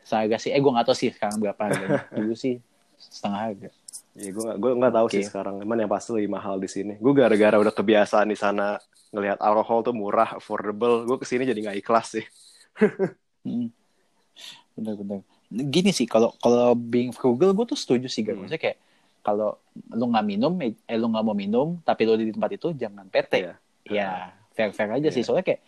Setengah harga sih. Gue nggak tahu sih sekarang berapa harganya. Dulu sih setengah harga. Iya, gue nggak tahu sih sekarang. Cuman yang pasti lebih mahal di sini. Gue gara-gara udah kebiasaan di sana ngelihat alkohol tuh murah, affordable. Gue kesini jadi nggak ikhlas sih. Bener. Gini sih, kalau being frugal gue tuh setuju sih, maksudnya kayak kalau lu nggak minum, lu nggak mau minum, tapi lu di tempat itu jangan PT. Ya, fair aja sih. Soalnya kayak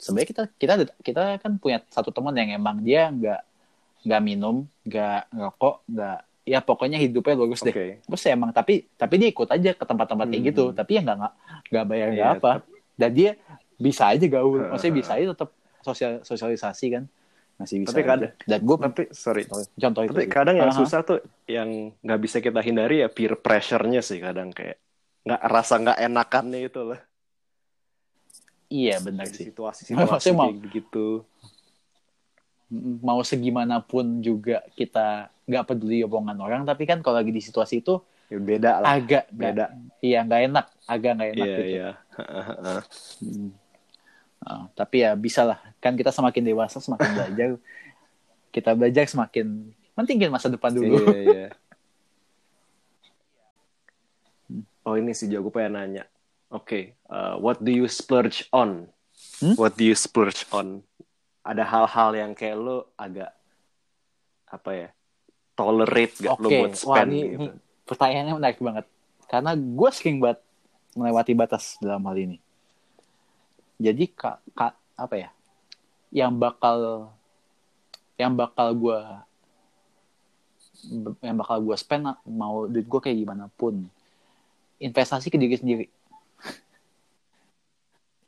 sebenarnya kita kan punya satu teman yang emang dia nggak minum, nggak ngerokok, nggak, ya pokoknya hidupnya lurus deh. Terus emang tapi dia ikut aja ke tempat-tempat kayak gitu, tapi ya nggak bayar apa. Dan dia bisa aja gaul, maksudnya bisa aja tetap sosialisasi kan, masih bisa. Tapi kadang yang susah tuh yang nggak bisa kita hindari ya peer pressure-nya sih, kadang kayak nggak rasa nggak enakannya itu lah. Iya benar sih. Situasi gitu. Mau segimanapun juga kita nggak peduli omongan orang, tapi kan kalau lagi di situasi itu ya beda lah. Agak beda. Iya nggak enak gitu. Iya. Tapi ya bisa lah. Kan kita semakin dewasa semakin belajar. Kita belajar semakin mentingin masa depan dulu. Iya. Oh ini sih jago pengen nanya. Oke, what do you splurge on? What do you splurge on? Ada hal-hal yang kayak lo agak tolerate gak lo buat spend? Ini pertanyaannya menarik banget karena gue sering banget melewati batas dalam hal ini. Jadi yang bakal gue spend mau duit gue kayak gimana pun, investasi ke diri sendiri.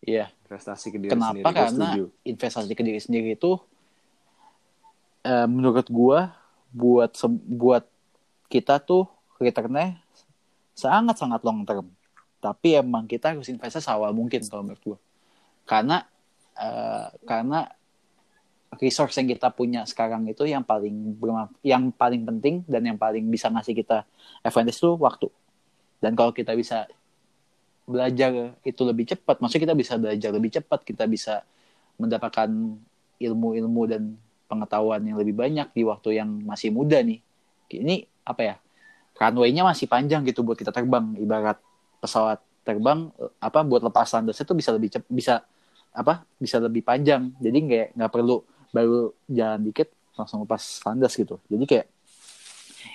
Iya. Investasi ke diri sendiri. Kenapa? Karena investasi ke diri sendiri itu menurut gua buat kita tuh returnnya sangat-sangat long term. Tapi emang kita harus investasi seawal mungkin kalau menurut gue. Karena resource yang kita punya sekarang itu yang paling penting dan yang paling bisa ngasih kita advantage itu waktu. Dan kalau kita bisa belajar itu lebih cepat, maksudnya kita bisa belajar lebih cepat, kita bisa mendapatkan ilmu-ilmu dan pengetahuan yang lebih banyak di waktu yang masih muda nih. Ini apa ya? Runway-nya masih panjang gitu buat kita terbang, ibarat pesawat terbang apa buat lepas landas itu bisa lebih bisa lebih panjang. Jadi nggak perlu baru jalan dikit langsung lepas landas gitu. Jadi kayak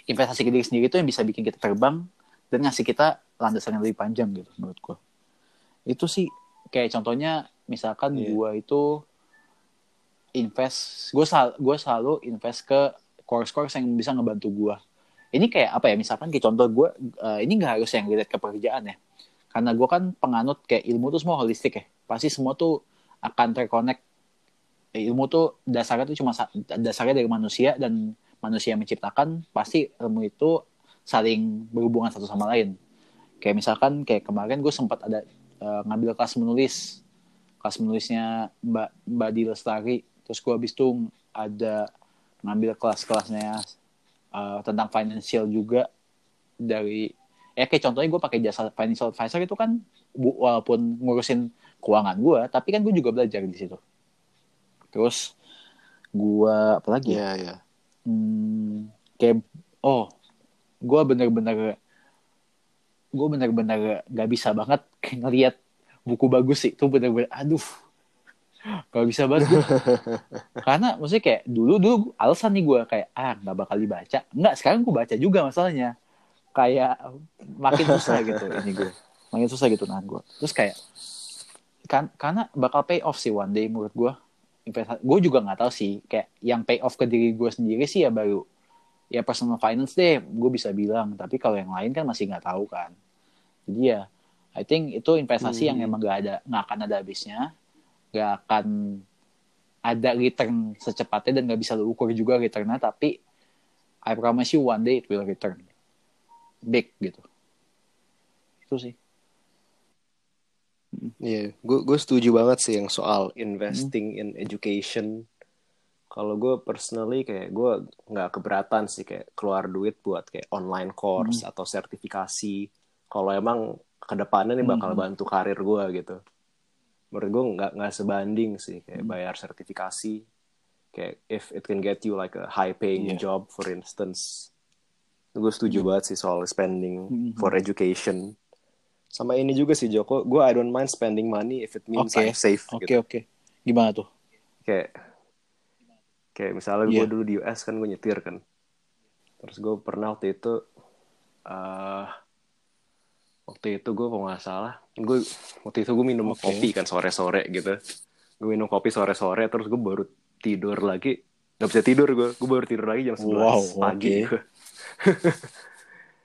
investasi ke diri sendiri itu yang bisa bikin kita terbang dan ngasih kita landasan yang lebih panjang gitu menurut gue. Itu sih kayak contohnya misalkan gue itu invest, gue selalu invest ke course-course yang bisa ngebantu gue. Ini kayak apa ya, misalkan kayak contoh gue ini nggak harus yang relate ke pekerjaan ya, karena gue kan penganut kayak ilmu tuh semua holistik ya, pasti semua tuh akan terkonek. Ilmu tuh dasarnya tuh cuma dasarnya dari manusia, dan manusia yang menciptakan pasti ilmu itu saling berhubungan satu sama lain. Kayak misalkan kayak kemarin gue sempat ada ngambil kelas menulisnya Mbak Dilestari, terus gue abis itu ada ngambil kelas-kelasnya tentang financial juga dari kayak contohnya gue pakai jasa financial advisor itu kan walaupun ngurusin keuangan gue, tapi kan gue juga belajar di situ. Terus gue apa lagi ya? Gue bener-bener gak bisa banget ngelihat buku bagus sih. Itu bener-bener aduh, gak bisa banget gue. Karena maksudnya kayak dulu alasan nih gue kayak gak bakal dibaca. Enggak, sekarang gue baca juga masalahnya. Kayak makin susah gitu ini gue. Makin susah gitu nahan gue. Terus kayak karena bakal pay off sih one day menurut gue. Gue juga gak tahu sih kayak yang pay off ke diri gue sendiri sih ya baru ya personal finance deh gue bisa bilang, tapi kalau yang lain kan masih nggak tahu kan. Jadi ya I think itu investasi yang emang nggak akan ada habisnya, nggak akan ada return secepatnya dan nggak bisa lu ukur juga returnnya, tapi I promise you one day it will return big gitu. Itu sih. Iya, gue setuju banget sih yang soal investing in education. Kalau gue personally kayak gue nggak keberatan sih kayak keluar duit buat kayak online course atau sertifikasi. Kalau emang kedepannya nih bakal bantu karir gue gitu. Menurut gue nggak sebanding sih kayak bayar sertifikasi. Kayak if it can get you like a high paying job for instance. Gue setuju banget sih soal spending for education. Sama ini juga sih Joko, gue I don't mind spending money if it means I'm safe. Oke. Gimana tuh? Kayak misalnya gue dulu di US kan gue nyetir kan. Terus gue pernah waktu itu gue kalau gak salah. Gue waktu itu gue minum kopi kan sore-sore gitu. Gue minum kopi sore-sore terus gue baru tidur lagi. Gak bisa tidur gue. Gue baru tidur lagi jam 11 pagi.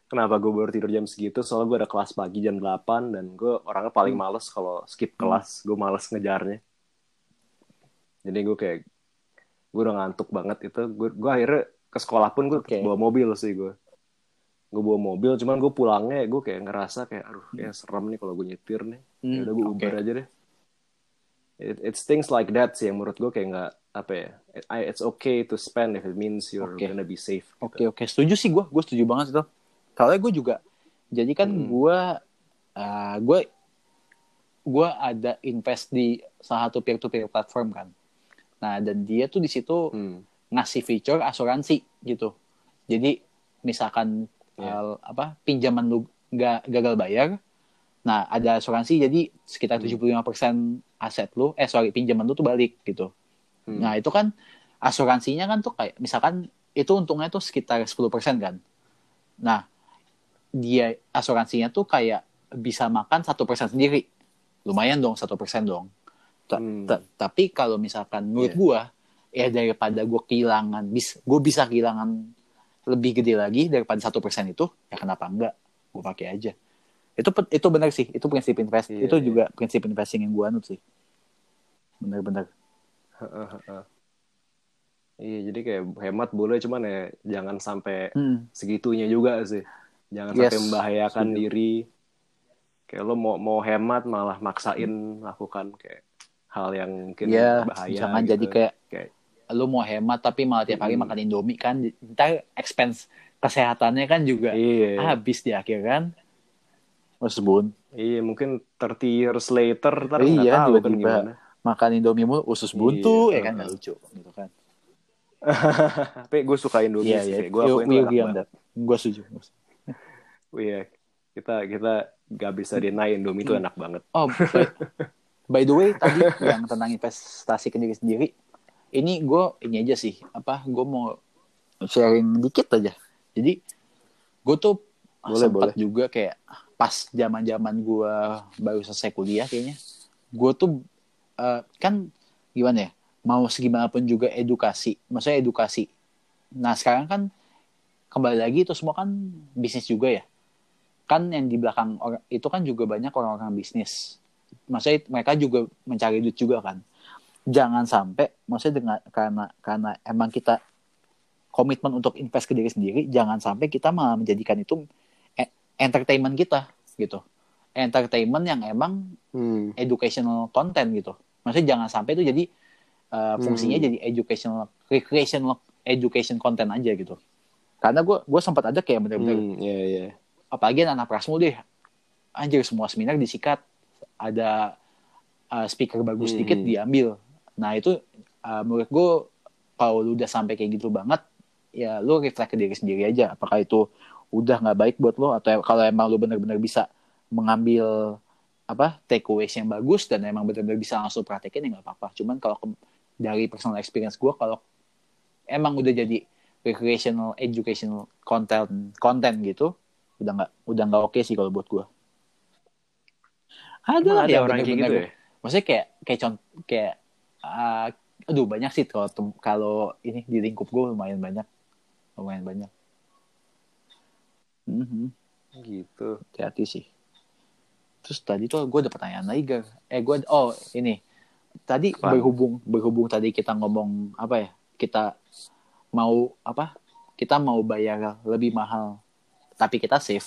Kenapa gue baru tidur jam segitu? Soalnya gue ada kelas pagi jam 8. Dan gue orangnya paling males kalau skip kelas. Gue males ngejarnya. Jadi gue udah ngantuk banget itu, gue akhirnya ke sekolah pun gue bawa mobil sih gue bawa mobil, cuman gue pulangnya gue kayak ngerasa kayak aduh kayak serem nih kalau gue nyetir nih, yaudah gue Uber aja deh. It's things like that sih yang menurut gue kayak nggak apa ya, it's okay to spend if it means you're gonna be safe. Oke, setuju sih gue setuju banget itu. Soalnya gue juga, jadi kan gue ada invest di salah satu peer-to-peer platform kan. Nah, dan dia tuh di situ ngasih fitur asuransi gitu. Jadi misalkan pinjaman lu gagal bayar, nah ada asuransi jadi sekitar 75% pinjaman lu tuh balik gitu. Nah, itu kan asuransinya kan tuh kayak misalkan itu untungnya tuh sekitar 10% kan. Nah, dia asuransinya tuh kayak bisa makan 1% sendiri. Lumayan dong 1% dong. Tapi kalau misalkan menurut gue ya daripada gue kehilangan gue bisa kehilangan lebih gede lagi daripada 1% itu, ya kenapa enggak gue pakai aja. Itu benar sih, itu prinsip invest. Itu juga prinsip investing yang gue anut sih. Benar-benar. Iya, jadi kayak hemat boleh, cuman ya jangan sampai segitunya juga sih. Jangan sampai membahayakan diri. Kayak lo mau hemat malah maksain lakukan kayak hal yang mungkin bahaya. Jangan gitu. Jadi kayak lo mau hemat tapi malah tiap hari makan Indomie kan. Ntar expense kesehatannya kan juga habis di akhir kan. Mas Bun. Iya, mungkin 30 years later ntar nggak tahu kan gimana. Makan Indomie mulu usus buntu, ya kan nggak lucu gitu kan. Tapi gue suka Indomie sih. Gue akuin banget. Gue setuju. Iya, kita nggak bisa deny Indomie itu enak banget. Oh, by the way tadi yang tentang investasi ke diri sendiri, ini aja sih. Gue mau sharing dikit aja. Jadi gue tuh sempat juga kayak pas zaman-zaman gue baru selesai kuliah kayaknya, gue tuh kan gimana ya, mau segimanapun juga edukasi, maksudnya edukasi. Nah sekarang kan kembali lagi itu semua kan bisnis juga ya, kan yang di belakang itu kan juga banyak orang-orang bisnis, maksudnya mereka juga mencari duit juga kan. Jangan sampai maksudnya dengan karena emang kita komitmen untuk invest ke diri sendiri, jangan sampai kita malah menjadikan itu entertainment kita gitu, entertainment yang emang educational content gitu. Maksudnya jangan sampai itu jadi fungsinya jadi educational, recreational education content aja gitu. Karena gue sempat ada kayak bener-bener apalagi anak Prasmu deh, anjir semua seminar disikat, ada speaker bagus dikit diambil. Nah itu menurut gue kalau lu udah sampai kayak gitu banget, ya lu reflect ke diri sendiri aja, apakah itu udah nggak baik buat lo, atau kalau emang lu bener-bener bisa mengambil takeaways yang bagus dan emang benar-benar bisa langsung praktekin ya nggak apa-apa. Cuman kalau dari personal experience gue, kalau emang udah jadi recreational educational content gitu, udah nggak oke sih kalau buat gue. Ada orang kayak gitu ya? Maksudnya kayak aduh banyak sih kalau ini di lingkup gue lumayan banyak. Gitu. Hati-hati sih. Terus tadi tuh gue ada pertanyaan lagi gak? Ini tadi berhubung tadi kita ngomong kita mau bayar lebih mahal tapi kita save.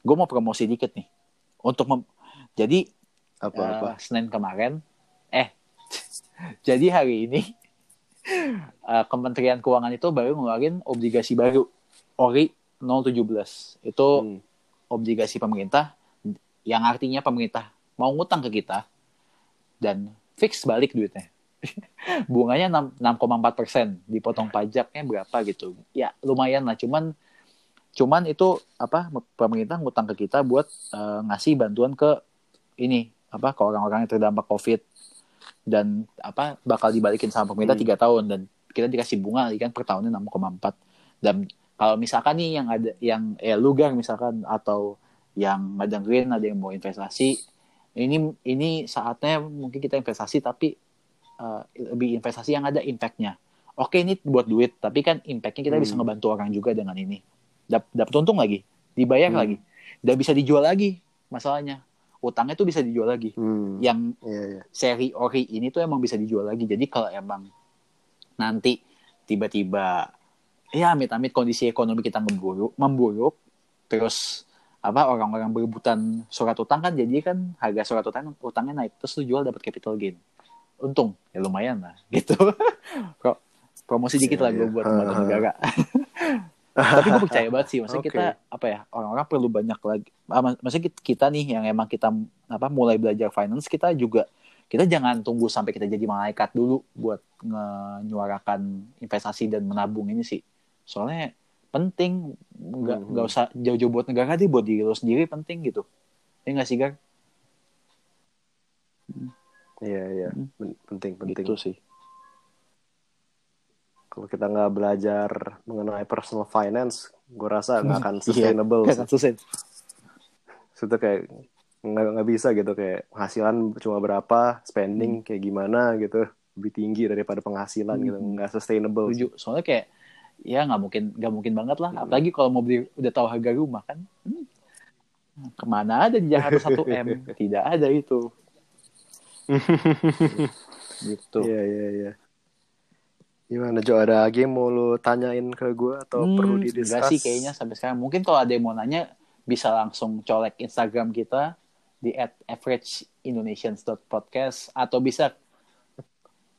Gue mau promosi dikit nih untuk jadi Senin kemarin jadi hari ini Kementerian Keuangan itu baru ngeluarin obligasi baru ORI 017 itu obligasi pemerintah, yang artinya pemerintah mau ngutang ke kita dan fix balik duitnya. Bunganya 6,4%, dipotong pajaknya berapa gitu. Ya lumayan lah, cuman itu pemerintah ngutang ke kita buat ngasih bantuan ke ke orang-orang yang terdampak COVID dan bakal dibalikin sama pemerintah 3 tahun dan kita dikasih bunga kan per tahunnya 6,4. Dan kalau misalkan nih yang ada lugar misalkan atau yang ngedengerin ada yang mau investasi, ini saatnya mungkin kita investasi tapi lebih investasi yang ada impact-nya. Oke, ini buat duit tapi kan impact-nya kita bisa ngebantu orang juga dengan ini. Dapat untung lagi, dibayar lagi, dan bisa dijual lagi. Masalahnya utangnya tuh bisa dijual lagi. Yang seri ORI ini tuh emang bisa dijual lagi. Jadi kalau emang nanti tiba-tiba ya amit-amit kondisi ekonomi kita memburuk terus orang-orang berebutan surat utang kan, jadi kan harga surat utangnya naik, terus lu jual dapat capital gain, untung ya lumayan lah gitu. Promosi dikit lah gue buat teman-teman negara. Tapi gue percaya banget sih, maksudnya kita orang-orang perlu banyak lagi, maksudnya kita nih yang emang kita mulai belajar finance, kita jangan tunggu sampai kita jadi malaikat dulu buat menyuarakan investasi dan menabung ini sih, soalnya penting, nggak usah jauh-jauh buat negara deh, buat diri lo sendiri penting gitu. Ya nggak sih, Gar? Iya, penting gitu sih. Kalau kita nggak belajar mengenai personal finance, gue rasa nggak akan sustainable. Nggak akan sustainable. Itu kayak nggak bisa gitu, kayak penghasilan cuma berapa, spending kayak gimana gitu, lebih tinggi daripada penghasilan gitu, nggak sustainable. Tujuh. Soalnya kayak ya nggak mungkin banget lah, apalagi kalau mau beli udah tahu harga rumah kan, kemana ada di Jakarta 1M? Tidak ada itu. Gitu. Iya. Gimana Jo, ada lagi yang mau lu tanyain ke gue atau perlu didiskus? Enggak sih kayaknya sampai sekarang. Mungkin kalau ada yang mau nanya bisa langsung colek Instagram kita di @average_indonesians.podcast atau bisa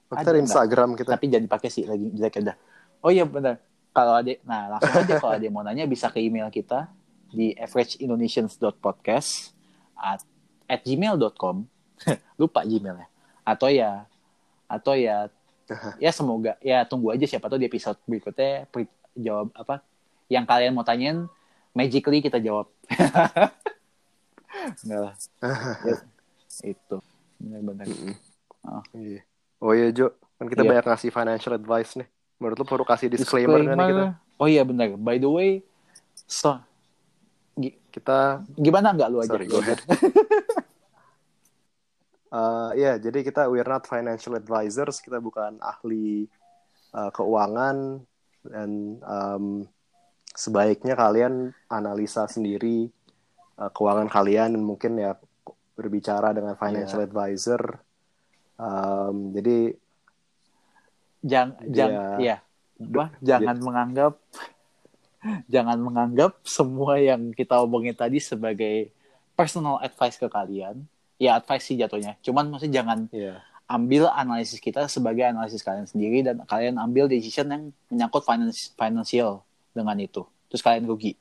Dokter Instagram kita. Tapi jangan dipakai sih lagi jelek. Oh iya benar. Kalau ada langsung aja kalau ada yang mau nanya bisa ke email kita di average_indonesians.podcast @gmail.com. Lupa gmailnya. Atau ya semoga ya tunggu aja siapa tahu di episode berikutnya jawab apa yang kalian mau tanyain magically kita jawab. Enggak lah. Ya, itu benar-benar. Oh iya Jo, kan kita banyak ngasih financial advice nih. Menurut lu perlu kasih disclaimer nih kita. Oh iya benar. By the way, kita gimana enggak lu aja? Sorry, go ahead. Jadi kita we're not financial advisors, kita bukan ahli keuangan dan sebaiknya kalian analisa sendiri keuangan kalian dan mungkin ya berbicara dengan financial advisor. Jadi jangan menganggap semua yang kita omongin tadi sebagai personal advice ke kalian. Ya advice sih jatuhnya. Cuman maksudnya jangan ambil analisis kita sebagai analisis kalian sendiri dan kalian ambil decision yang menyangkut finansial dengan itu. Terus kalian rugi.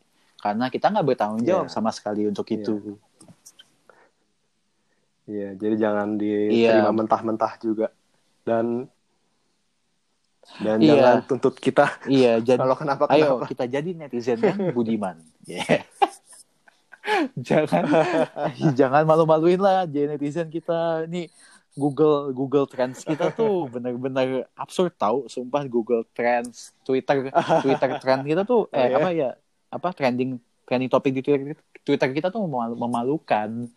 Karena kita nggak bertanggung jawab sama sekali untuk itu. Iya, jadi jangan diterima mentah-mentah juga. Dan jangan tuntut kita. Iya, kalau kenapa-kenapa. Ayo kita jadi netizen yang budiman. Yeah. jangan malu-maluin lah netizen kita nih. Google Trends kita tuh benar-benar absurd tahu, sumpah. Google Trends, Twitter Trend kita tuh trending topik di Twitter kita tuh memalukan.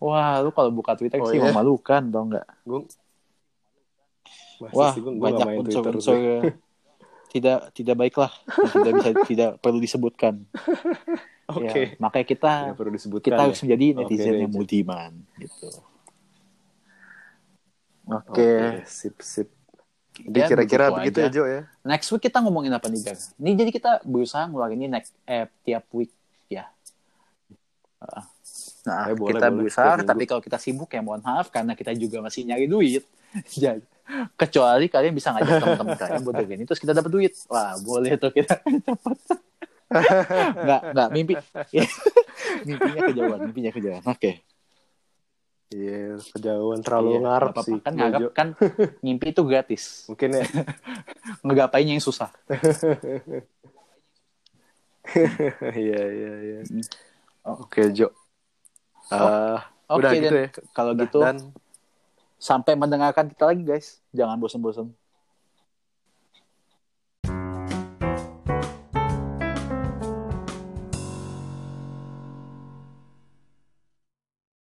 Wah, lu kalau buka Twitter memalukan tau nggak? Wah, banyak unsur-unsur tidak baiklah, tidak perlu disebutkan. Oke. Ya, makanya kita harus menjadi netizen yang budiman gitu. Oke. Sip. Jadi kira-kira begitu aja Jo ya. Next week kita ngomongin apa nih, Gar? Ini jadi kita berusaha ngeluarin tiap week ya. Kita berusaha, tapi kalau kita sibuk ya mohon maaf karena kita juga masih nyari duit. Jadi kecuali kalian bisa ngajak teman-teman kalian buat begini terus kita dapat duit. Wah, boleh tuh kita dapat. Enggak mimpi. Mimpinya kejauhan. Oke. Iya, kejauhan terlalu ngarep sih. Kan ngarep kan mimpi itu gratis. Mungkin ya ngegapainnya yang susah. Iya. Oke, Jo. Udah gitu ya. Kalau gitu dan sampai mendengarkan kita lagi guys. Jangan bosan-bosan.